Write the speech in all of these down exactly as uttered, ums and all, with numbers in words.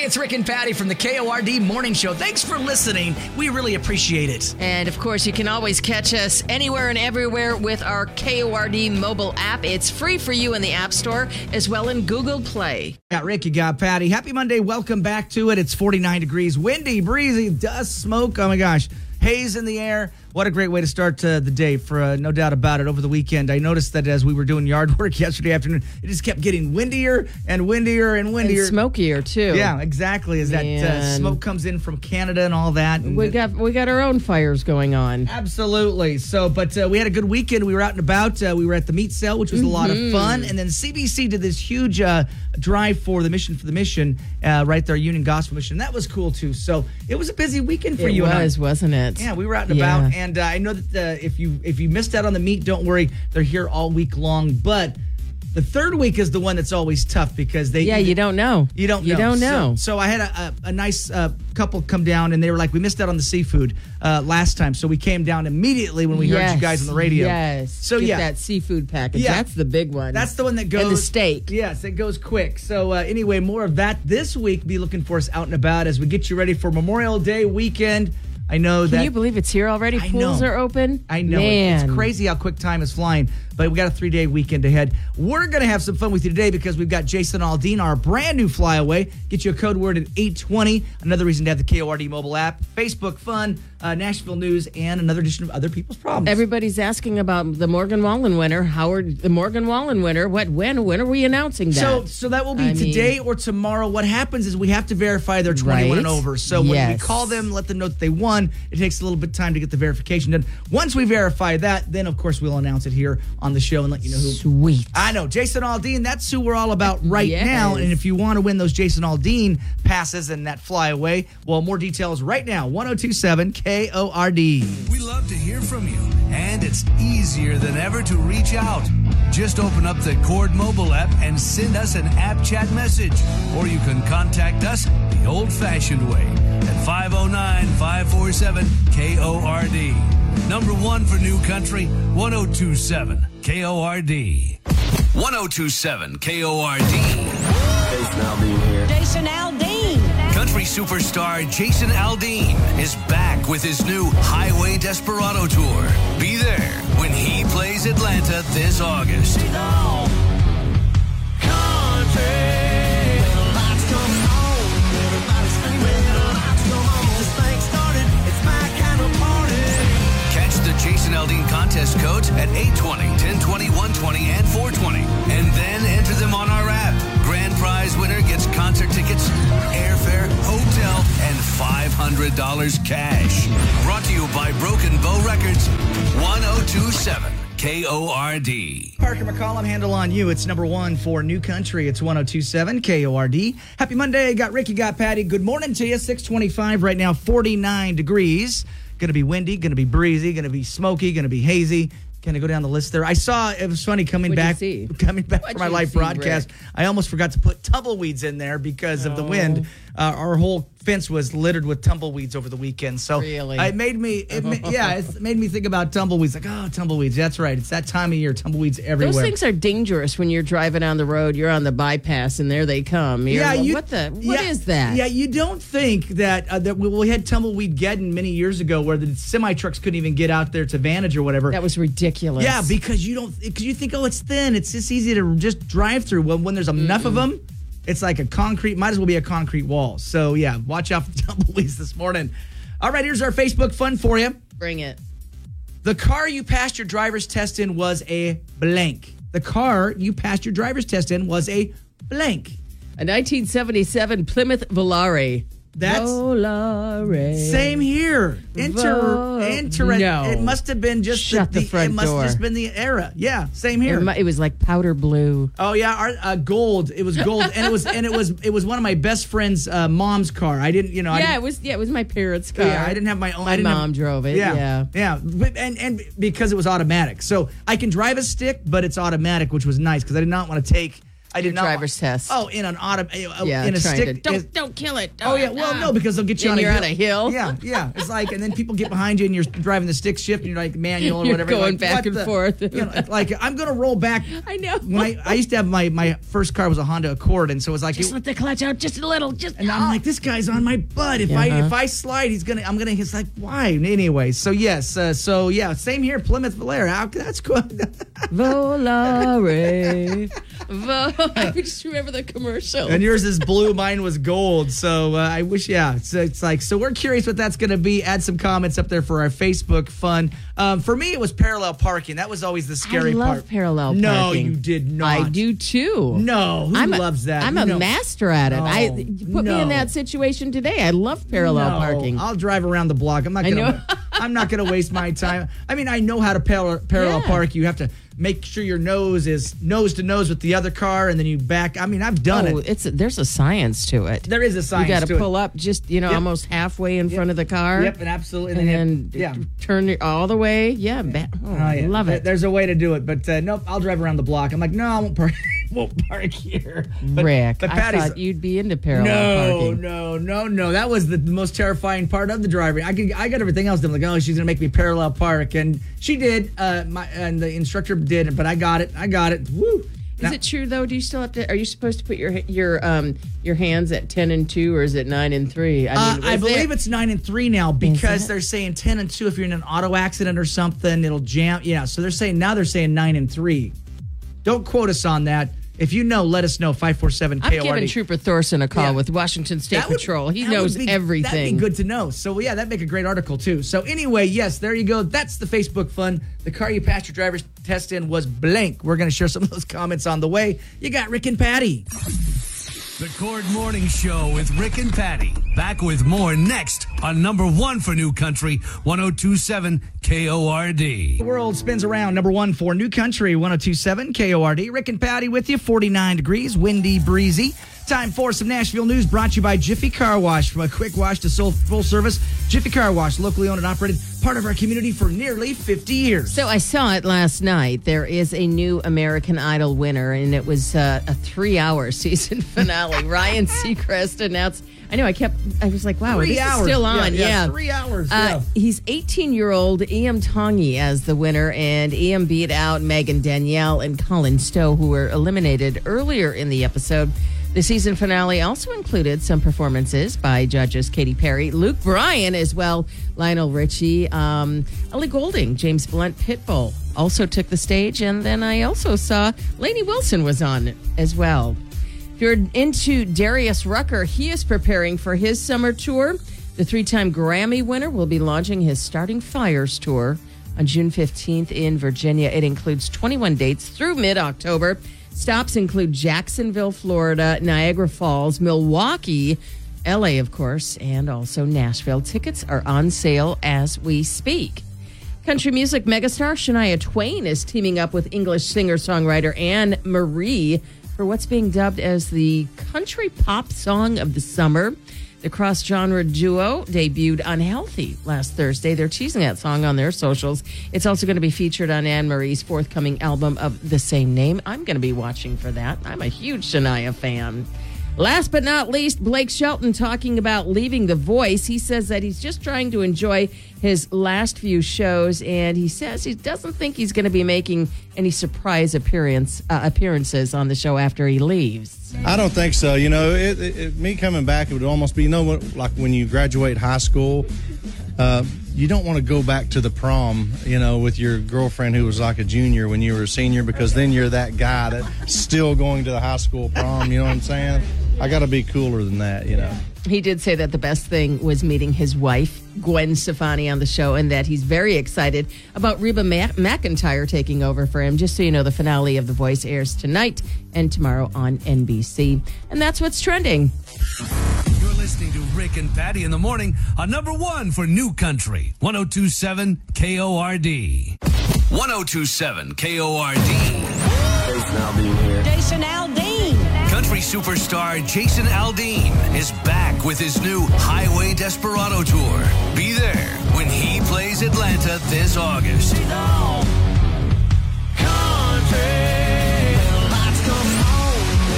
Hey, it's Rick and Patty from the K O R D Morning Show. Thanks for listening. We really appreciate it. And, of course, you can always catch us anywhere and everywhere with our K O R D mobile app. It's free for you in the App Store as well in Google Play. Yeah, Rick, you got Patty. Happy Monday. Welcome back to it. It's forty-nine degrees, windy, breezy, dust, smoke. Oh, my gosh. Haze in the air. What a great way to start uh, the day, for uh, no doubt about it. Over the weekend, I noticed that as we were doing yard work yesterday afternoon, it just kept getting windier and windier and windier. And smokier, too. Yeah, exactly. As Man. that uh, smoke comes in from Canada and all that. And we got we got our own fires going on. Absolutely. So, but uh, we had a good weekend. We were out and about. Uh, we were at the meat sale, which was mm-hmm. a lot of fun. And then C B C did this huge uh, drive for the Mission for the Mission, uh, right there, Union Gospel Mission. That was cool, too. So it was a busy weekend for it you. It was, and I, wasn't it? Yeah, we were out and yeah. about. And uh, I know that uh, if you if you missed out on the meet, don't worry. They're here all week long. But the third week is the one that's always tough because they... Yeah, you, you don't know. You don't know. You don't know. So, so I had a, a, a nice uh, couple come down, and they were like, we missed out on the seafood uh, last time. So we came down immediately when we yes, heard you guys on the radio. Yes. So, Get yeah. that seafood package. Yeah. That's the big one. That's the one that goes... And the steak. Yes, it goes quick. So uh, anyway, more of that this week. Be looking for us out and about as we get you ready for Memorial Day weekend. I know that. Can you believe it's here already? I Pools know. are open. I know. Man. It's crazy how quick time is flying. But we got a three-day weekend ahead. We're going to have some fun with you today because we've got Jason Aldean, our brand new flyaway. Get you a code word at eight twenty. Another reason to have the K O R D mobile app. Facebook fun, uh, Nashville news, and another edition of Other People's Problems. Everybody's asking about the Morgan Wallen winner. Howard, the Morgan Wallen winner. What? When? When are we announcing that? So, so that will be I today mean, or tomorrow. What happens is we have to verify they're twenty-one right? and over. So yes. when we call them, let them know that they won. It takes a little bit of time to get the verification done. Once we verify that, then, of course, we'll announce it here on the show and let you know who. Sweet. I know. Jason Aldean, that's who we're all about right yes. now. And if you want to win those Jason Aldean passes and that flyaway, well, more details right now. ten twenty-seven K O R D. We love to hear from you, and it's easier than ever to reach out. Just open up the KORD mobile app and send us an app chat message, or you can contact us the old-fashioned way at five oh nine, five four seven, K O R D. Number one for New Country, ten twenty-seven K O R D. ten twenty-seven K O R D. Jason Aldean here. Jason Aldean. Country superstar Jason Aldean is back with his new Highway Desperado Tour. Be there when he plays Atlanta this August. Country. Jason Aldean contest codes at eight twenty, ten twenty, one twenty, and four twenty. And then enter them on our app. Grand prize winner gets concert tickets, airfare, hotel, and five hundred dollars cash. Brought to you by Broken Bow Records, ten twenty-seven K O R D. Parker McCollum, handle on you. It's number one for New Country. It's ten twenty-seven K O R D. Happy Monday. Got Ricky, got Patty. Good morning to you. six twenty-five right now, forty-nine degrees. Going to be windy, going to be breezy, going to be smoky, going to be hazy. Can I go down the list there? I saw, it was funny, coming What'd back see? coming back What'd from my live see, broadcast, Rick? I almost forgot to put tumbleweeds in there because oh. of the wind. Uh, our whole fence was littered with tumbleweeds over the weekend. So really? it made me, it ma- yeah, it made me think about tumbleweeds. Like, oh, tumbleweeds, that's right. It's that time of year, tumbleweeds everywhere. Those things are dangerous when you're driving on the road. You're on the bypass, and there they come. You're, yeah, you, what the, what yeah, is that? Yeah, you don't think that, uh, that we, we had tumbleweed-geddon many years ago where the semi-trucks couldn't even get out there to Vantage or whatever. That was ridiculous. Ridiculous. Yeah, because you don't, because you think, oh, it's thin. It's just easy to just drive through. When, when there's enough mm-mm. of them, it's like a concrete, might as well be a concrete wall. So, yeah, watch out for the tumbleweeds this morning. All right, here's our Facebook fun for you. Bring it. The car you passed your driver's test in was a blank. The car you passed your driver's test in was a blank. A nineteen seventy-seven Plymouth Volaré. That's Volare. Same here. Inter, Vol- inter- no. It must have been just Shut the, the, the front It must door. have just been the era. Yeah, same here. It, mu- it was like powder blue. Oh yeah, our, uh, gold. It was gold, and it was and it was it was one of my best friend's uh, mom's car. I didn't, you know. I yeah, it was yeah, it was my parents' car. Yeah, I didn't have my own. My I didn't mom have, drove it. Yeah, yeah, yeah, and and because it was automatic, so I can drive a stick, but it's automatic, which was nice because I did not want to take I did Your not driver's test. Oh, in an auto, uh, yeah, in a stick. To, don't is, don't kill it. Don't, oh yeah, well no, because they'll get you on a, you're hill. on a hill. Yeah, yeah. It's like, and then people get behind you, and you're driving the stick shift, and you're like manual or you're whatever, going like, back and the, forth. You know, like I'm gonna roll back. I know. When I, I used to have my my first car was a Honda Accord, and so it was like just it, let the clutch out just a little, just. And I'm like, this guy's on my butt. If uh-huh. I if I slide, he's gonna. I'm gonna. It's like why anyway. So yes, uh, so yeah, same here, Plymouth Volaré. That's cool. Volaré. Volaré. I just remember the commercial. And yours is blue, mine was gold. So uh, I wish, yeah. So it's like, so we're curious what that's going to be. Add some comments up there for our Facebook fun. Um, for me, it was parallel parking. That was always the scary part. I love part. parallel parking. No, you did not. I do too. No, who I'm a, loves that? I'm a no. master at it. No, I put no. me in that situation today. I love parallel no, parking. I'll drive around the block. I'm not going to. I'm not going to waste my time. I mean, I know how to par- parallel yeah. park. You have to make sure your nose is nose to nose with the other car, and then you back. I mean, I've done oh, it. It's a, there's a science to it. There is a science to it. You got to pull up just, you know, yep. almost halfway in yep. front of the car. Yep, and absolutely. And, and then, then yeah. turn it all the way. Yeah, yeah. Ba- oh, oh, yeah. love it. There's a way to do it, but uh, nope, I'll drive around the block. I'm like, no, I won't park. Won't park here. But, Rick, but I thought you'd be into parallel no, parking. No, no, no, no. That was the most terrifying part of the driving. I could, I got everything else done. Like, oh, she's going to make me parallel park. And she did. Uh, my And the instructor did. But I got it. I got it. Woo. Is now, it true, though? Do you still have to? Are you supposed to put your your um your hands at ten and two, or is it nine and three? I, mean, uh, I believe that? It's nine and three now, because they're saying ten and two if you're in an auto accident or something. It'll jam. Yeah, so they're saying now they're saying nine and three. Don't quote us on that. If you know, let us know. five four seven K O R D. I'm giving Trooper Thorson a call yeah. with Washington State would, Patrol. He knows be, everything. That'd be good to know. So, yeah, that'd make a great article, too. So, anyway, yes, there you go. That's the Facebook fun. The car you passed your driver's test in was blank. We're going to share some of those comments on the way. You got Rick and Patty. The Kord Morning Show with Rick and Patty. Back with more next on number one for New Country, one oh two seven K O R D. The world spins around. Number one for New Country, one oh two seven K O R D. Rick and Patty with you, forty-nine degrees, windy, breezy. Time for some Nashville news brought to you by Jiffy Car Wash. From a quick wash to full service, Jiffy Car Wash, locally owned and operated, part of our community for nearly fifty years. So I saw it last night. There is a new American Idol winner, and it was uh, a three-hour season finale. Ryan Seacrest announced. I know, I kept, I was like, wow, three this hours. Is still on. Yeah, yeah, yeah. three hours. Uh, yeah. He's eighteen-year-old Iam Tongi as the winner, and Iam beat out Megan Danielle and Colin Stowe, who were eliminated earlier in the episode. The season finale also included some performances by judges Katie Perry, Luke Bryan as well, Lionel Richie, um, Ellie Golding, James Blunt, Pitbull also took the stage. And then I also saw Laney Wilson was on as well. If you're into Darius Rucker, he is preparing for his summer tour. The three-time Grammy winner will be launching his Starting Fires Tour on June fifteenth in Virginia. It includes twenty-one dates through mid-October. Stops include Jacksonville, Florida, Niagara Falls, Milwaukee, L A, of course, and also Nashville. Tickets are on sale as we speak. Country music megastar Shania Twain is teaming up with English singer-songwriter Anne Marie for what's being dubbed as the country pop song of the summer. The cross-genre duo debuted Unhealthy last Thursday. They're teasing that song on their socials. It's also going to be featured on Anne Marie's forthcoming album of the same name. I'm going to be watching for that. I'm a huge Shania fan. Last but not least, Blake Shelton talking about leaving The Voice. He says that he's just trying to enjoy his last few shows, and he says he doesn't think he's going to be making any surprise appearance uh, appearances on the show after he leaves. I don't think so. You know, it, it, it, me coming back, it would almost be, you know, like when you graduate high school, uh, you don't want to go back to the prom, you know, with your girlfriend who was like a junior when you were a senior, because then you're that guy that's still going to the high school prom. You know what I'm saying? I got to be cooler than that, you know. He did say that the best thing was meeting his wife, Gwen Stefani, on the show, and that he's very excited about Reba McEntire taking over for him. Just so you know, the finale of The Voice airs tonight and tomorrow on N B C. And that's what's trending. You're listening to Rick and Patty in the morning on number one for New Country, one oh two seven K O R D. one oh two seven K O R D. Jason Aldean here. Jason Aldean. Country superstar Jason Aldean is back with his new Highway Desperado Tour. Be there when he plays Atlanta this August. Country, lights come home.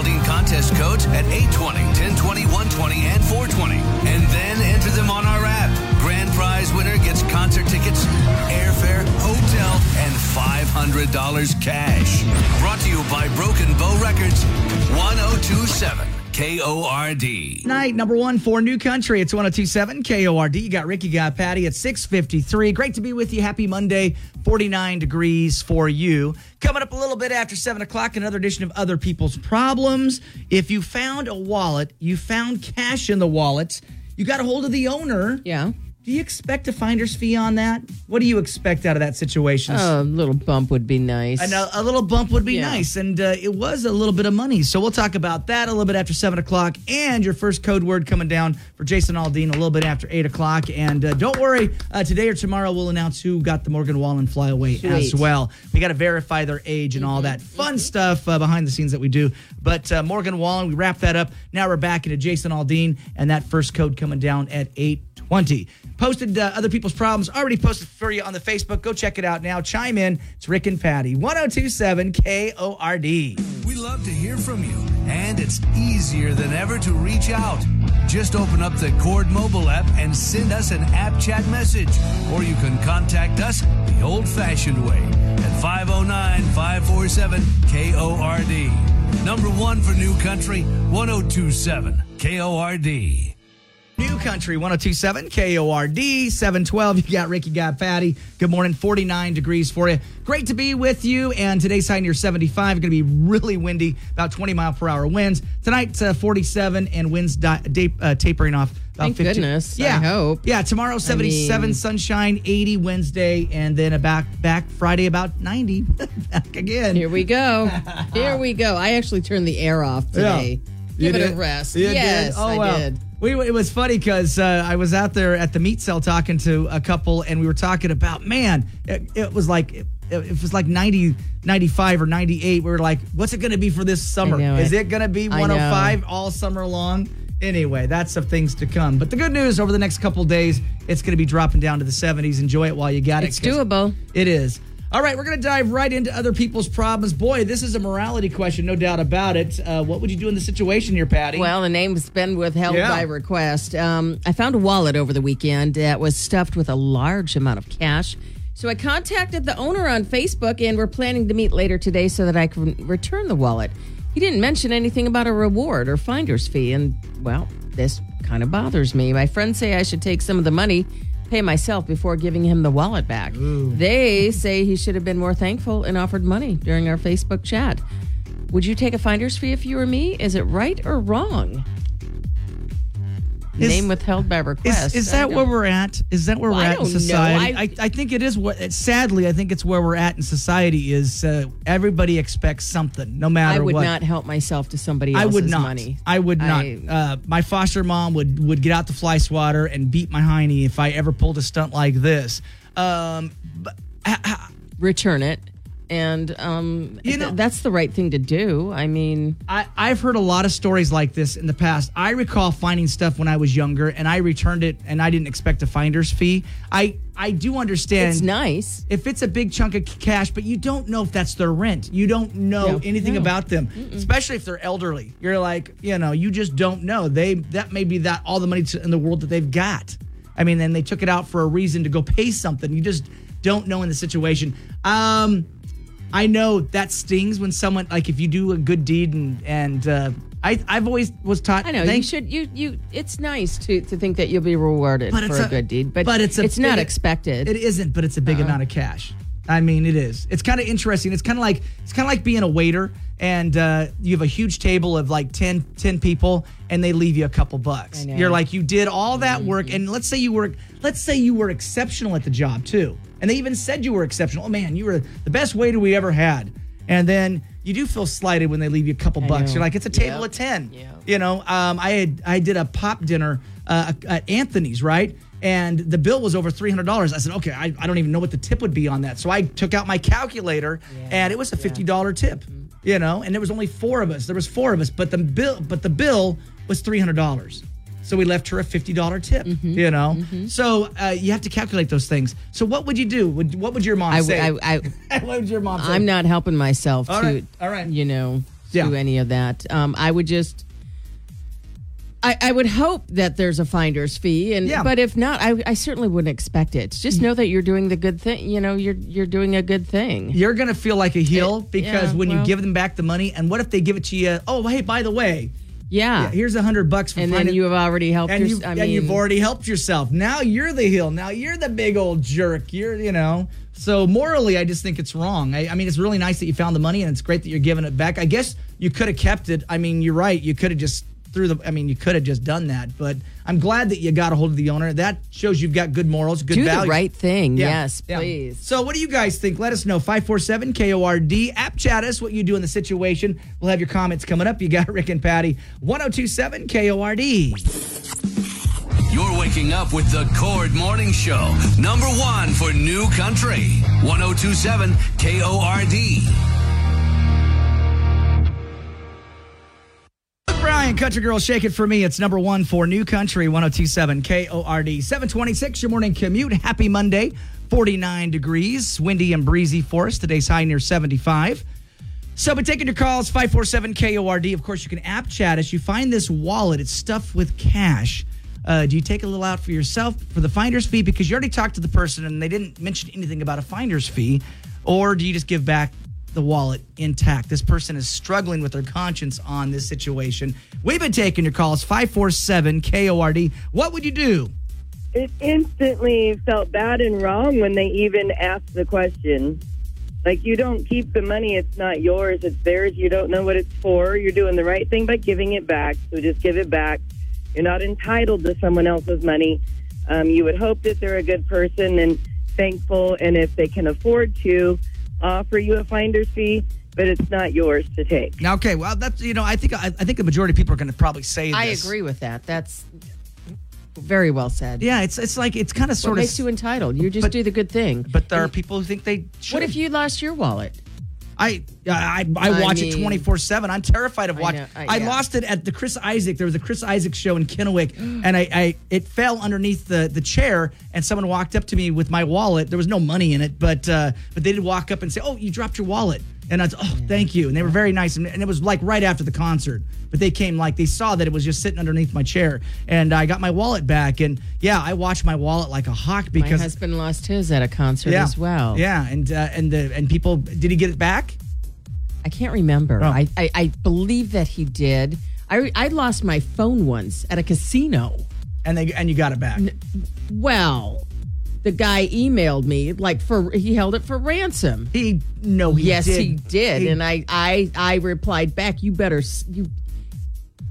Aldean contest codes at eight twenty, ten twenty, one twenty, and four twenty. And then enter them on our app. Grand prize winner gets concert tickets, airfare, hotel, and five hundred dollars cash. Brought to you by Broken Bow Records, one oh two seven. K O R D. Night number one for New Country. It's one oh two seven K O R D. You got Ricky, got Patty at six fifty-three. Great to be with you. Happy Monday. forty-nine degrees for you. Coming up a little bit after seven o'clock, another edition of Other People's Problems. If you found a wallet, you found cash in the wallet, you got a hold of the owner. Yeah. Do you expect a finder's fee on that? What do you expect out of that situation? Oh, a little bump would be nice. And a, a little bump would be yeah. nice. And uh, it was a little bit of money. So we'll talk about that a little bit after seven o'clock. And your first code word coming down for Jason Aldean a little bit after eight o'clock. And uh, don't worry, uh, today or tomorrow we'll announce who got the Morgan Wallen flyaway Sweet. as well. We got to verify their age and mm-hmm. all that fun mm-hmm. stuff uh, behind the scenes that we do. But uh, Morgan Wallen, we wrap that up. Now we're back into Jason Aldean. And that first code coming down at eight twenty. Posted uh, Other People's Problems, already posted for you on the Facebook. Go check it out now. Chime in. It's Rick and Patty, one oh two seven K O R D. We love to hear from you, and it's easier than ever to reach out. Just open up the KORD mobile app and send us an app chat message, or you can contact us the old-fashioned way at five oh nine, five four seven, K O R D. Number one for New Country, one oh two seven K O R D. New Country, one oh two seven K O R D, seven twelve. You got Ricky, got Patty. Good morning, forty-nine degrees for you. Great to be with you. And today's high near seventy-five. Going to be really windy, about twenty mile per hour winds. Tonight, uh, forty-seven, and winds di- da- uh, tapering off. Thank fifteen. Goodness. Yeah. I hope. Yeah, tomorrow seventy-seven, I mean, sunshine, eighty Wednesday, and then about back Friday about ninety. Back again. Here we go. Here we go. I actually turned the air off today. Yeah. Give you it did? a rest. You yes, oh, I wow. did. We, it was funny because uh, I was out there at the meat cell talking to a couple, and we were talking about, man, it, it was like it, it was like ninety, ninety-five, or ninety-eight. We were like, what's it going to be for this summer? Is it, it going to be one oh five all summer long? Anyway, that's of things to come. But the good news, over the next couple days, it's going to be dropping down to the seventies. Enjoy it while you got it. It's doable. It is. All right, we're going to dive right into Other People's Problems. Boy, this is a morality question, no doubt about it. Uh, what would you do in the situation here, Patty? Well, the name's been withheld yeah. by request. Um, I found a wallet over the weekend that was stuffed with a large amount of cash. So I contacted the owner on Facebook, and we're planning to meet later today so that I can return the wallet. He didn't mention anything about a reward or finder's fee, and, well, this kind of bothers me. My friends say I should take some of the money, pay myself before giving him the wallet back. Ooh. They say he should have been more thankful and offered money during our Facebook chat. Would you take a finder's fee if you were me? Is it right or wrong? Is, Name withheld by request. Is, is that where we're at? Is that where well, we're at in society? I, I, I think it is. What, sadly, I think it's where we're at in society is uh, everybody expects something, no matter what. I would what. not help myself to somebody else's I would not. money. I would not. I, uh, my foster mom would, would get out the fly swatter and beat my hiney if I ever pulled a stunt like this. Um, but, ha, ha. Return it. And um, you know, th- that's the right thing to do. I mean, I, I've heard a lot of stories like this in the past. I recall finding stuff when I was younger, and I returned it, and I didn't expect a finder's fee. I, I do understand. It's nice. If it's a big chunk of cash, but you don't know if that's their rent. You don't know no, anything no. about them, Mm-mm. especially if they're elderly. You're like, you know, you just don't know. They That may be that all the money in the world that they've got. I mean, then they took it out for a reason to go pay something. You just don't know in the situation. Um... I know that stings when someone, like if you do a good deed and, and uh, I, I've always was taught. I know, thank, you should, you, you, it's nice to, to think that you'll be rewarded for a, a good deed, but, but it's, a, it's not it, expected. It isn't, but it's a big uh-huh. amount of cash. I mean, it is. It's kind of interesting. It's kind of like, it's kind of like being a waiter and uh, you have a huge table of like ten, ten people and they leave you a couple bucks. You're like, you did all that work. Mm-hmm. And let's say you were, let's say you were exceptional at the job too. And they even said you were exceptional. Oh, man, you were the best waiter we ever had. And then you do feel slighted when they leave you a couple I bucks. Know. You're like, it's a table yep. of ten. Yep. You know, um, I had I did a pop dinner uh, at Anthony's, right? And the bill was over three hundred dollars. I said, okay, I, I don't even know what the tip would be on that. So I took out my calculator, yeah. and it was a fifty dollars yeah. tip. Mm-hmm. You know, and there was only four of us. There was four of us, but the bill, but the bill was three hundred dollars. So we left her a fifty dollars tip, mm-hmm, you know? Mm-hmm. So uh, you have to calculate those things. So what would you do? Would, what would your mom I, say? I, I, what would your mom say? I'm not helping myself all to, right, all right. you know. yeah. do any of that. Um, I would just... I, I would hope that there's a finder's fee, and yeah. but if not, I, I certainly wouldn't expect it. Just know that you're doing the good thing. You know, you're you're doing a good thing. You're gonna feel like a heel it, because yeah, when well, you give them back the money, and what if they give it to you? Oh, hey, by the way, yeah, yeah here's a hundred bucks for and finding, then you have already helped. And, your, you, I mean, and you've already helped yourself. Now you're the heel. Now you're the big old jerk. You're you know. So morally, I just think it's wrong. I, I mean, it's really nice that you found the money, and it's great that you're giving it back. I guess you could have kept it. I mean, you're right. You could have just. Through the, I mean, you could have just done that, but I'm glad that you got a hold of the owner. That shows you've got good morals, good values. Do the right thing, yeah. yes, yeah. please. So, what do you guys think? Let us know. five four seven K O R D. App chat us what you do in the situation. We'll have your comments coming up. You got Rick and Patty. one oh two seven K O R D. You're waking up with the K O R D Morning Show, number one for New Country. one oh two seven K O R D. Brian, Country Girl, Shake It For Me. It's number one for New Country, one oh two seven K O R D. seven twenty-six, your morning commute. Happy Monday, forty-nine degrees. Windy and breezy for us. Today's high near seventy-five. So we're taking your calls, five four seven K O R D. Of course, you can app chat us. You find this wallet. It's stuffed with cash. Uh, do you take a little out for yourself for the finder's fee? Because you already talked to the person and they didn't mention anything about a finder's fee. Or do you just give back the wallet intact? This person is struggling with their conscience on this situation. We've been taking your calls, five four seven K O R D. What would you do? It instantly felt bad and wrong when they even asked the question. Like, you don't keep the money. It's not yours. It's theirs. You don't know what it's for. You're doing the right thing by giving it back. So just give it back. You're not entitled to someone else's money. Um, you would hope that they're a good person and thankful. And if they can afford to, offer you a finder's fee, but it's not yours to take. Now, okay, well, that's, you know, I think I, I think the majority of people are going to probably say this. I agree with that. That's very well said. Yeah, it's it's like, it's kind of sort of... What makes you entitled? You just but, do the good thing. But there are people who think they should. What if you lost your wallet? I I, I, I watch mean, it twenty-four seven. I'm terrified of watching. I, know, I, yeah. I lost it at the Chris Isaac. There was a Chris Isaac show in Kennewick, and I, I it fell underneath the, the chair, and someone walked up to me with my wallet. There was no money in it, but uh, but they did walk up and say, oh, you dropped your wallet. And I was, oh, yeah. thank you. And they were very nice. And, and it was like right after the concert. But they came like they saw that it was just sitting underneath my chair. And I got my wallet back. And, yeah, I watched my wallet like a hawk because. My husband lost his at a concert yeah, as well. Yeah. And uh, and the and people, did he get it back? I can't remember. Oh. I, I, I believe that he did. I, I lost my phone once at a casino. And they and you got it back. N- well. The guy emailed me like for he held it for ransom. He no, he yes, did. he did, he, and I, I I replied back. You better you.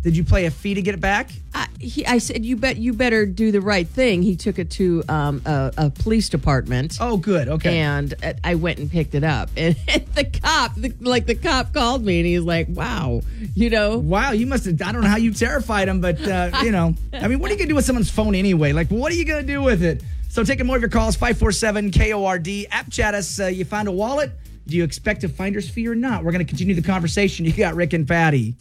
Did you play a fee to get it back? I, he, I said you bet you better do the right thing. He took it to um, a, a police department. Oh, good, okay. And I went and picked it up, and, and the cop, the, like the cop called me, and he's like, "Wow, you know, wow, you must have. I don't know how you terrified him, but uh, you know, I mean, what are you gonna do with someone's phone anyway? Like, what are you gonna do with it?" So taking more of your calls, five four seven K O R D. App chat us. Uh, you found a wallet. Do you expect a finder's fee or not? We're going to continue the conversation. You got Rick and Patty.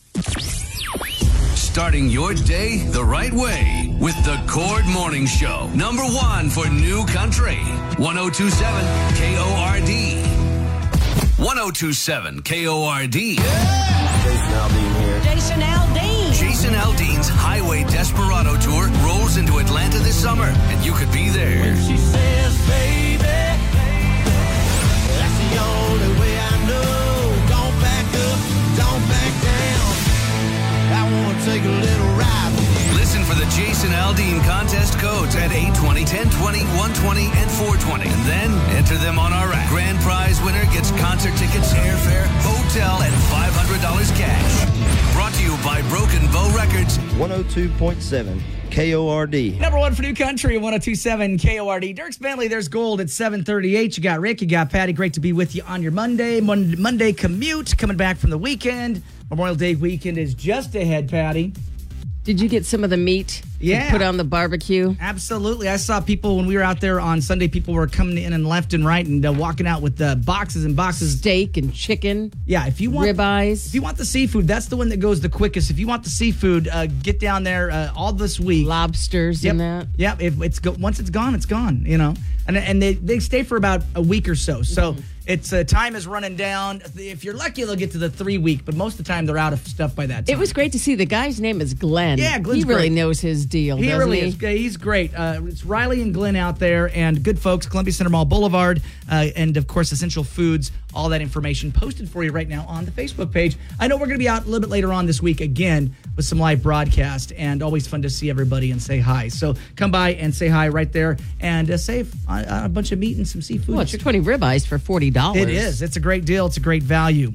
Starting your day the right way with the K O R D Morning Show. Number one for New Country. one oh two seven K O R D. one oh two seven K O R D. Yeah! Jason Aldean here. Jason Aldean. Jason Aldean's Highway Desperado Tour rolls into Atlanta this summer, and you could be there. When she says, baby, that's the only way I know. Don't back up, don't back down. I want to take a little ride with you. Listen for the Jason Aldean contest codes at eight twenty, ten twenty, one twenty, and four twenty. And then enter them on our app. Grand prize winner gets concert tickets, airfare, hotel, and five hundred dollars cash. Brought to you by Broken Bow Records. one oh two point seven K O R D. Number one for New Country, one oh two seven K O R D. Dirk's Bentley, there's gold at seven thirty-eight. You got Rick, you got Patty. Great to be with you on your Monday. Mon- Monday commute, coming back from the weekend. Memorial Day weekend is just ahead, Patty. Did you get some of the meat? Yeah. Put on the barbecue? Absolutely. I saw people when we were out there on Sunday, people were coming in and left and right and uh, walking out with uh, boxes and boxes. Steak and chicken. Yeah. If you want ribeyes. If you want the seafood, that's the one that goes the quickest. If you want the seafood, uh, get down there uh, all this week. Lobsters yep. and that. Yeah. If it's go- once it's gone, it's gone, you know. And, and they, they stay for about a week or so. So. Mm-hmm. It's uh, time is running down. If you're lucky, they'll get to the three week, but most of the time they're out of stuff by that time. It was great to see. The guy's name is Glenn. Yeah, Glenn's He really great. knows his deal, He really he? is. He's great. Uh, it's Riley and Glenn out there, and good folks, Columbia Center Mall Boulevard, uh, and, of course, Essential Foods. All that information posted for you right now on the Facebook page. I know we're going to be out a little bit later on this week again with some live broadcast, and always fun to see everybody and say hi. So come by and say hi right there, and uh, save on, on a bunch of meat and some seafood. Well, it's twenty ribeyes for forty dollars. It is. It's a great deal. It's a great value.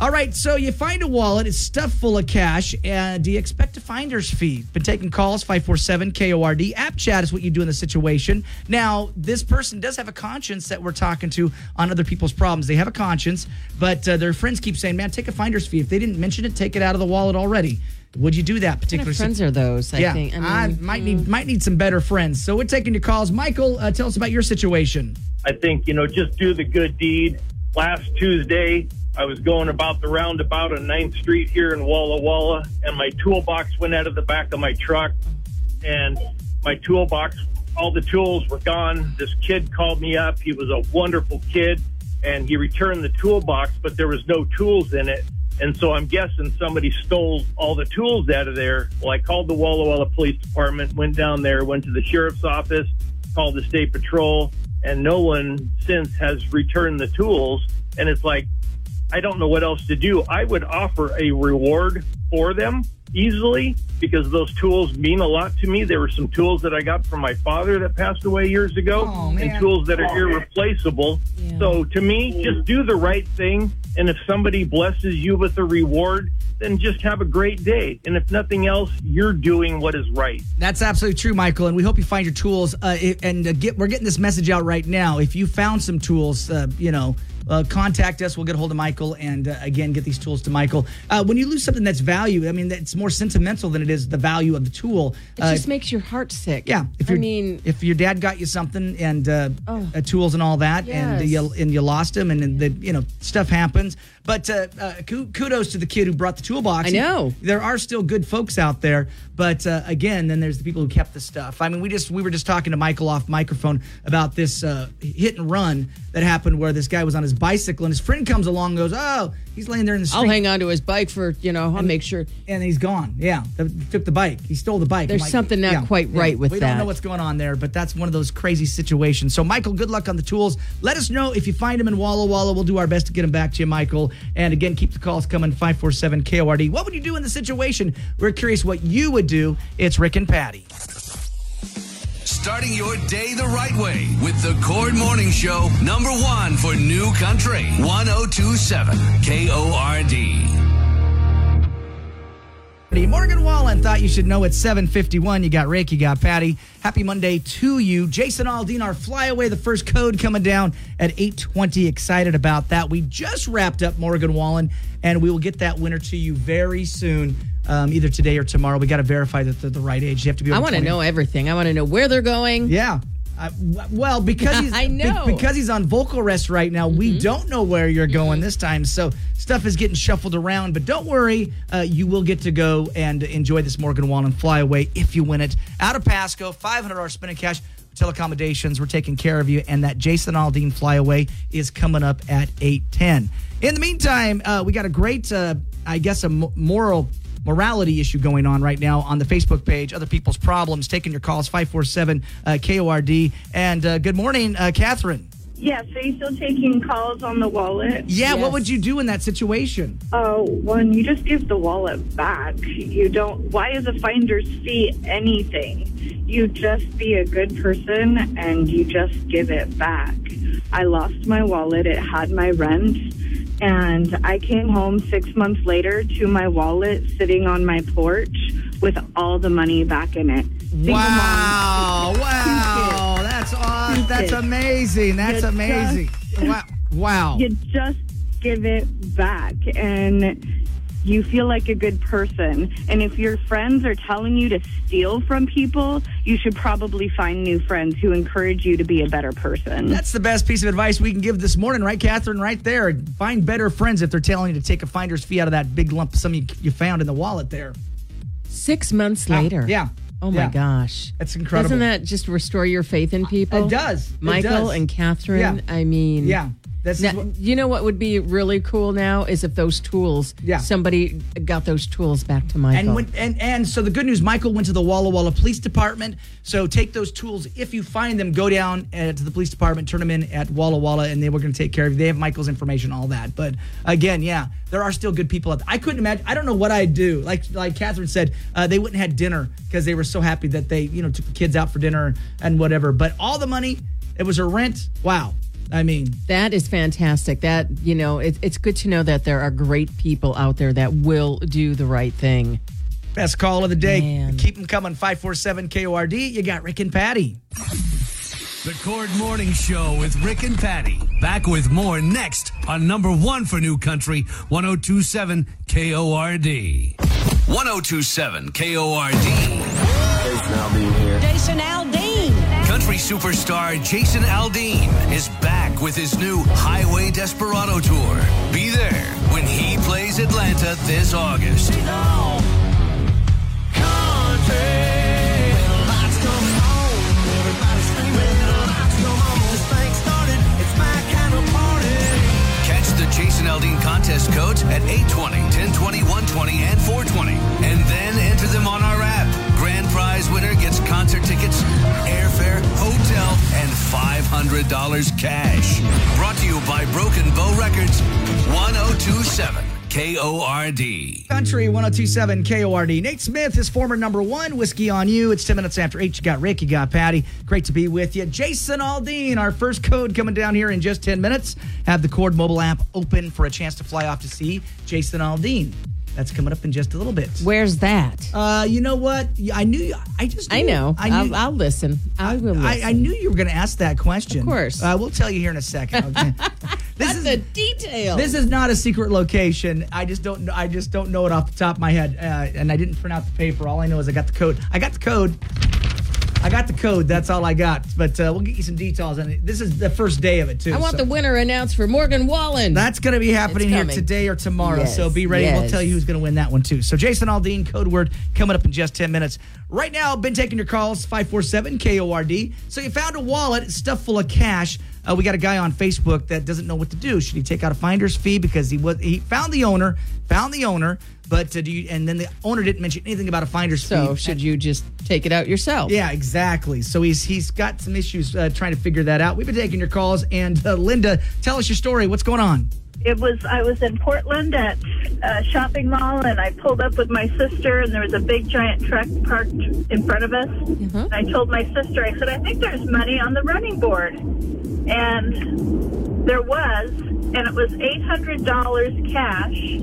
All right, so you find a wallet. It's stuffed full of cash. Uh, do you expect a finder's fee? Been taking calls, five four seven K O R D. App chat is what you do in the situation. Now, this person does have a conscience that we're talking to on other people's problems. They have a conscience, but uh, their friends keep saying, man, take a finder's fee. If they didn't mention it, take it out of the wallet already. Would you do that particular? What kind of friends are those? I yeah, think. I, mean, I might need might need some better friends. So we're taking your calls. Michael, uh, tell us about your situation. I think, you know, just do the good deed. Last Tuesday, I was going about the roundabout on ninth Street here in Walla Walla, and my toolbox went out of the back of my truck, and my toolbox, all the tools were gone. This kid called me up. He was a wonderful kid, and he returned the toolbox, but there was no tools in it. And so I'm guessing somebody stole all the tools out of there. Well, I called the Walla Walla Police Department, went down there, went to the sheriff's office, called the state patrol, and no one since has returned the tools. And it's like, I don't know what else to do. I would offer a reward for them easily because those tools mean a lot to me. There were some tools that I got from my father that passed away years ago, oh, and tools that are oh, irreplaceable. Yeah. So to me, just do the right thing. And if somebody blesses you with a reward, then just have a great day. And if nothing else, you're doing what is right. That's absolutely true, Michael. And we hope you find your tools. Uh, and uh, get, we're getting this message out right now. If you found some tools, uh, you know, Uh, contact us. We'll get a hold of Michael and, uh, again, get these tools to Michael. Uh, when you lose something that's value, I mean, it's more sentimental than it is the value of the tool. It uh, just makes your heart sick. Yeah. If I mean, if your dad got you something and uh, oh, uh, tools and all that, yes, and, uh, you, and you lost them, and, and the, you know, stuff happens. But uh, uh, kudos to the kid who brought the toolbox. I know. There are still good folks out there. But, uh, again, then there's the people who kept the stuff. I mean, we just we were just talking to Michael off microphone about this uh, hit and run that happened where this guy was on his bicycle, and his friend comes along and goes, oh, he's laying there in the street. I'll hang on to his bike for, you know, I'll and, make sure. And he's gone. Yeah. Took the bike. He stole the bike. There's like, something not yeah, quite right yeah, with we that. We don't know what's going on there, but that's one of those crazy situations. So, Michael, good luck on the tools. Let us know if you find them in Walla Walla. We'll do our best to get them back to you, Michael. And, again, keep the calls coming, five four seven K O R D. What would you do in the situation? We're curious what you would do. It's Rick and Patty. Starting your day the right way with the KORD Morning Show, number one for New Country, one oh two seven K O R D. Morgan Wallen thought you should know it's seven fifty-one. You got Rick, you got Patty. Happy Monday to you. Jason Aldean, our flyaway, the first code coming down at eight twenty. Excited about that. We just wrapped up Morgan Wallen, and we will get that winner to you very soon. Um, either today or tomorrow. We got to verify that they're the right age. You have to be over I want to know everything. I want to know where they're going. Yeah. Uh, well, because he's, I know. Be, because he's on vocal rest right now, mm-hmm. we don't know where you're going mm-hmm. this time. So stuff is getting shuffled around. But don't worry. Uh, you will get to go and enjoy this Morgan Wallen flyaway if you win it. Out of Pasco, five hundred dollars spin in cash. Telecommodations, we're taking care of you. And that Jason Aldean flyaway is coming up at eight ten. In the meantime, uh, we got a great, uh, I guess, a m- moral... morality issue going on right now on the Facebook page. Other people's problems. Taking your calls, five four seven K O R D. And uh, good morning, uh, Catherine. Yes, yeah, so are you still taking calls on the wallet? Yeah, yes. What would you do in that situation? Oh, well, you just give the wallet back. You don't, why is a finder's fee anything? You just be a good person and you just give it back. I lost my wallet. It had my rent. And I came home six months later to my wallet sitting on my porch with all the money back in it. Single wow. Mom. Wow. That's awesome. That's amazing. That's you amazing. Just, wow. Wow. You just give it back and you feel like a good person. And if your friends are telling you to steal from people, you should probably find new friends who encourage you to be a better person. That's the best piece of advice we can give this morning, right, Catherine? Right there. Find better friends if they're telling you to take a finder's fee out of that big lump of sum you, you found in the wallet there. Six months later. Oh, yeah. Oh, my yeah. gosh. That's incredible. Doesn't that just restore your faith in people? It does. Michael it does. and Catherine, yeah. I mean. Yeah. This now, is what, you know what would be really cool now is if those tools, yeah. somebody got those tools back to Michael. And, when, and and so the good news, Michael went to the Walla Walla Police Department. So take those tools. If you find them, go down uh, to the police department, turn them in at Walla Walla, and they were going to take care of you. They have Michael's information, all that. But again, yeah, there are still good people out there. I couldn't imagine. I don't know what I'd do. Like like Catherine said, uh, they wouldn't have had dinner because they were so happy that they, you know, took the kids out for dinner and whatever. But all the money, it was her rent. Wow. I mean, that is fantastic. That, you know, it, it's good to know that there are great people out there that will do the right thing. Best call of the day. Man. Keep them coming. five four seven K O R D. You got Rick and Patty. The K O R D Morning Show with Rick and Patty. Back with more next on number one for New Country, one oh two seven K O R D. one oh two seven K O R D. Jason Aldean here. Jason Aldean. Country superstar Jason Aldean is back with his new Highway Desperado Tour. Be there when he plays Atlanta this August. Catch the Jason Aldean contest codes at eight twenty, ten twenty, one twenty, and four twenty. And then enter them on our app. Grand prize winner gets concert tickets, airfare, hotel, and five hundred dollars cash. Brought to you by Broken Bow Records, one oh two seven K O R D. Country, one oh two seven K O R D. Nate Smith is former number one. Whiskey on You. It's ten minutes after eight. You got Rick, you got Patty. Great to be with you. Jason Aldean, our first code coming down here in just ten minutes. Have the K O R D mobile app open for a chance to fly off to see Jason Aldean. That's coming up in just a little bit. Where's that? Uh, you know what? I knew. I just. Knew, I know. I knew, I'll, I'll listen. I will listen. I, I knew you were going to ask that question. Of course. Uh, we'll tell you here in a second. Okay. This is the detail. This is not a secret location. I just don't. I just don't know it off the top of my head, uh, and I didn't print out the paper. All I know is I got the code. I got the code. I got the code. That's all I got. But uh, we'll get you some details on it. This is the first day of it, too. I want so. the winner announced for Morgan Wallen. That's going to be happening here today or tomorrow. Yes. So be ready. Yes. We'll tell you who's going to win that one, too. So Jason Aldean, code word, coming up in just ten minutes. Right now, been taking your calls, five four seven K O R D. So you found a wallet stuffed full of cash. Uh, we got a guy on Facebook that doesn't know what to do. Should he take out a finder's fee because he was he found the owner, found the owner, but uh, do you, and then the owner didn't mention anything about a finder's so fee. So should you just take it out yourself? Yeah, exactly. So he's he's got some issues uh, trying to figure that out. We've been taking your calls, and uh, Linda, tell us your story. What's going on? It was I was in Portland at a shopping mall, and I pulled up with my sister, and there was a big giant truck parked in front of us. Mm-hmm. And I told my sister, I said, I think there's money on the running board. And there was, and it was eight hundred dollars cash.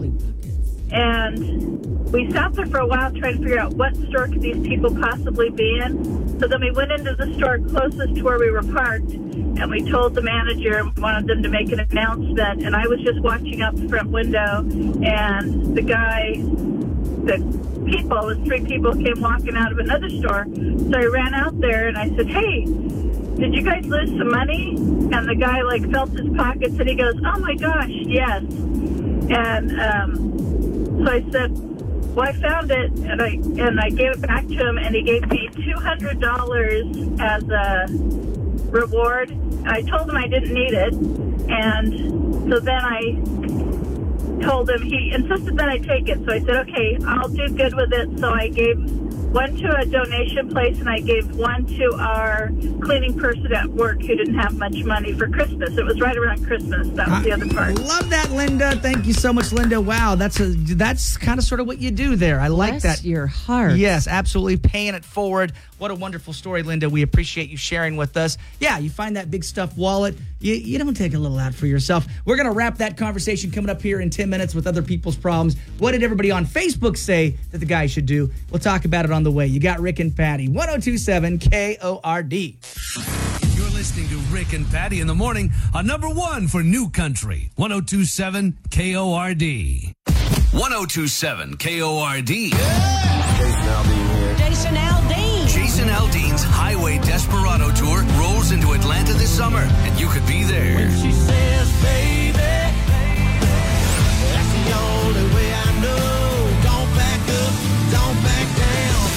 And we sat there for a while trying to figure out what store could these people possibly be in. So then we went into the store closest to where we were parked, and we told the manager, wanted them to make an announcement. And I was just watching out the front window, and the guy, the people, the three people came walking out of another store. So I ran out there, and I said, hey, did you guys lose some money? And the guy, like, felt his pockets, and he goes, oh, my gosh, yes. And um, so I said, well, I found it, and I and I gave it back to him, and he gave me two hundred dollars as a reward. And I told him I didn't need it, and so then I told him, he insisted that I take it. So I said, okay, I'll do good with it, so I gave one to a donation place, and I gave one to our cleaning person at work who didn't have much money for Christmas. It was right around Christmas. That was I the other part. Love that, Linda. Thank you so much, Linda. Wow, that's a, that's kind of sort of what you do there. I like Bless that. Your heart. Yes, absolutely. Paying it forward. What a wonderful story, Linda. We appreciate you sharing with us. Yeah, you find that big stuffed wallet. You, you don't take a little out for yourself. We're going to wrap that conversation coming up here in ten minutes with other people's problems. What did everybody on Facebook say that the guy should do? We'll talk about it on the way. You got Rick and Patty. one oh two seven K O R D. You're listening to Rick and Patty in the morning on number one for New Country. one oh two seven K O R D. one oh two seven K O R D. Yeah! Jason Aldean here. Jason Aldean. Jason Aldean's Highway Desperado Tour rolls into Atlanta this summer, and you could be there. When she says, baby, that's the only way I know. Don't back up, don't back down.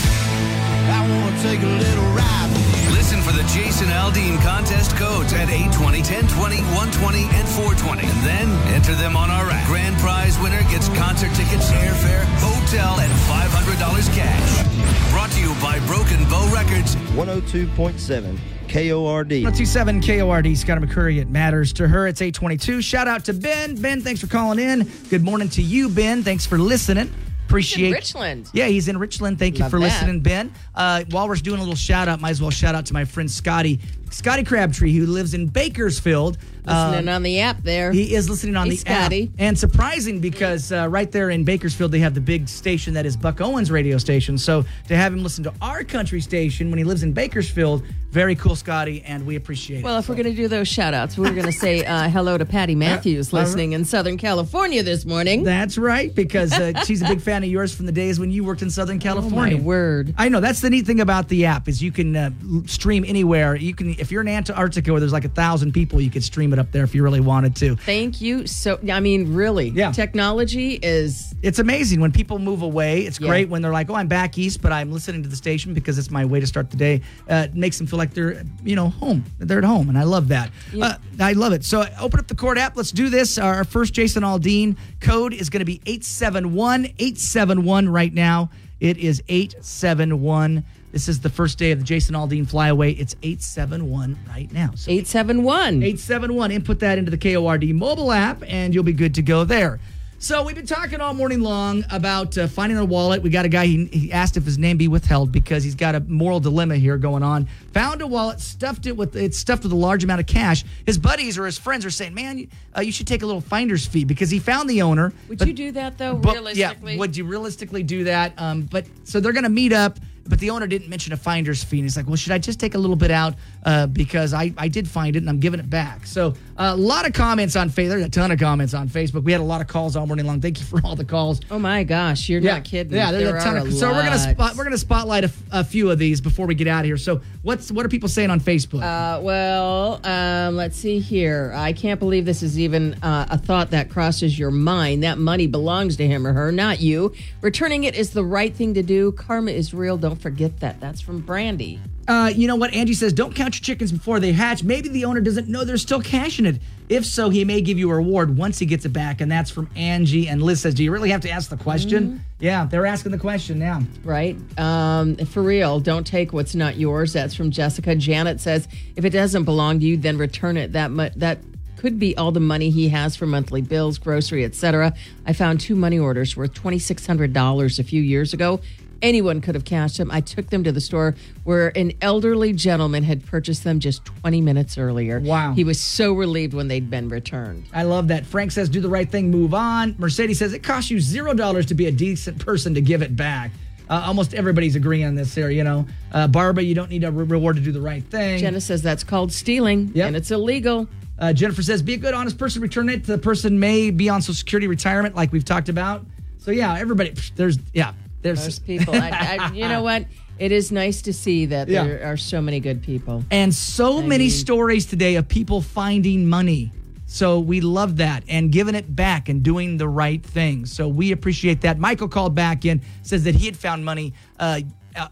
I want to take a little ride with you. Listen for the the Jason Aldean contest codes at eight twenty, ten twenty, one twenty, and four twenty. And then enter them on our app. Grand prize winner gets concert tickets, airfare, hotel, and five hundred dollars cash. Brought to you by Broken Bow Records. one oh two point seven. K O R D. one oh two point seven K O R D. Scott McCurry. It matters to her. It's eight twenty-two. Shout out to Ben. Ben, thanks for calling in. Good morning to you, Ben. Thanks for listening. Appreciate it. Richland. Yeah, he's in Richland. Thank Love you for that. listening, Ben. Uh, while we're doing a little shout out, might as well shout out to my friend Scotty. Scotty Crabtree, who lives in Bakersfield. Listening uh, on the app there. He is listening on hey, the Scotty. app. And surprising because uh, right there in Bakersfield, they have the big station that is Buck Owens radio station. So to have him listen to our country station when he lives in Bakersfield, very cool, Scotty, and we appreciate well, it. Well, if so. we're going to do those shout-outs, we're going to say uh, hello to Patty Matthews listening in Southern California this morning. That's right, because uh, she's a big fan of yours from the days when you worked in Southern California. Oh, my word. I know. That's the neat thing about the app is you can uh, stream anywhere. You can... If you're in Antarctica where there's like a thousand people, you could stream it up there if you really wanted to. Thank you. So, I mean, really. Yeah. Technology is... It's amazing when people move away. It's yeah. great when they're like, oh, I'm back east, but I'm listening to the station because it's my way to start the day. Uh, it makes them feel like they're, you know, home. They're at home, and I love that. Yeah. Uh, I love it. So open up the KORD app. Let's do this. Our first Jason Aldean code is going to be eight seven one, eight seven one right now. It is eight seven one. This is the first day of the Jason Aldean Flyaway. It's eight seven one right now. So eight seven one. eight seven one. Input that into the K O R D mobile app, and you'll be good to go there. So we've been talking all morning long about uh, finding a wallet. We got a guy, he, he asked if his name be withheld because he's got a moral dilemma here going on. Found a wallet, stuffed it with it's stuffed with a large amount of cash. His buddies or his friends are saying, man, uh, you should take a little finder's fee because he found the owner. Would but, you do that, though, but, realistically? Yeah, would you realistically do that? Um, but so they're going to meet up. But the owner didn't mention a finder's fee. And he's like, well, should I just take a little bit out uh, because I, I did find it and I'm giving it back. So uh, a lot of comments on Facebook. There's a ton of comments on Facebook. We had a lot of calls all morning long. Thank you for all the calls. Oh, my gosh. You're yeah. not kidding. Yeah, there's there a ton of So we're going to spot, we're gonna spotlight a, f- a few of these before we get out of here. So what's what are people saying on Facebook? Uh, well, um, let's see here. I can't believe this is even uh, a thought that crosses your mind. That money belongs to him or her, not you. Returning it is the right thing to do. Karma is real. Don't forget that. That's from Brandy. Uh, you know what? Angie says, don't count your chickens before they hatch. Maybe the owner doesn't know they're still cashing it. If so, he may give you a reward once he gets it back. And that's from Angie. And Liz says, do you really have to ask the question? Mm-hmm. Yeah, they're asking the question now. Right. Um, for real, don't take what's not yours. That's from Jessica. Janet says, if it doesn't belong to you, then return it. That mu- that could be all the money he has for monthly bills, grocery, et cetera. I found two money orders worth two thousand six hundred dollars a few years ago. Anyone could have cashed them. I took them to the store where an elderly gentleman had purchased them just twenty minutes earlier. Wow. He was so relieved when they'd been returned. I love that. Frank says, do the right thing, move on. Mercedes says, it costs you zero dollars to be a decent person to give it back. Uh, almost everybody's agreeing on this here, you know. Uh, Barbara, you don't need a re- reward to do the right thing. Jenna says, that's called stealing, yep. and it's illegal. Uh, Jennifer says, be a good, honest person, return it. The person may be on Social Security retirement like we've talked about. So, yeah, everybody, there's, yeah. There's Most people. I, I, you know what? It is nice to see that yeah. there are so many good people. And so I many mean. stories today of people finding money. So we love that and giving it back and doing the right thing. So we appreciate that. Michael called back in, says that he had found money uh,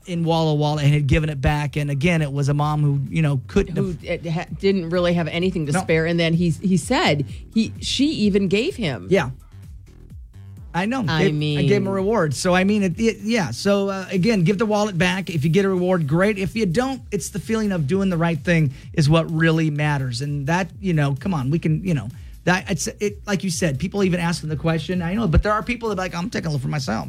in Walla Walla and had given it back. And again, it was a mom who, you know, couldn't who have. It ha- didn't really have anything to no. spare. And then he, he said he she even gave him. Yeah. I know. I it, mean, I gave him a reward. So, I mean, it, it, yeah. So, uh, again, give the wallet back. If you get a reward, great. If you don't, it's the feeling of doing the right thing is what really matters. And that, you know, come on, we can, you know, that it's it like you said, people even asking the question. I know, but there are people that are like, I'm taking a look for myself.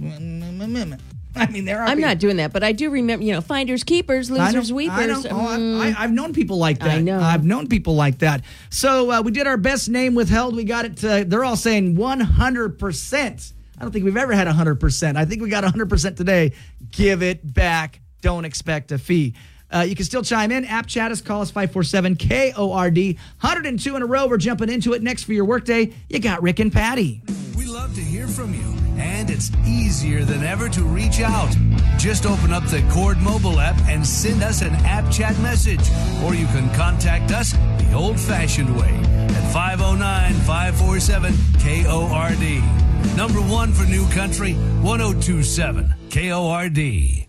I mean, there are. I'm people. not doing that, but I do remember, you know, finders, keepers, losers, weepers. I oh, um, I, I've known people like that. I know. I've known people like that. So uh, we did our best name withheld. We got it. Uh, they're all saying one hundred percent. I don't think we've ever had one hundred percent. I think we got one hundred percent today. Give it back. Don't expect a fee. Uh, you can still chime in. App chat us. Call us five four seven K O R D. one hundred two in a row. We're jumping into it. Next for your workday, you got Rick and Patty. We love to hear from you. And it's easier than ever to reach out. Just open up the KORD mobile app and send us an app chat message. Or you can contact us the old-fashioned way at five oh nine, five four seven K O R D. Number one for New Country, one oh two seven K O R D.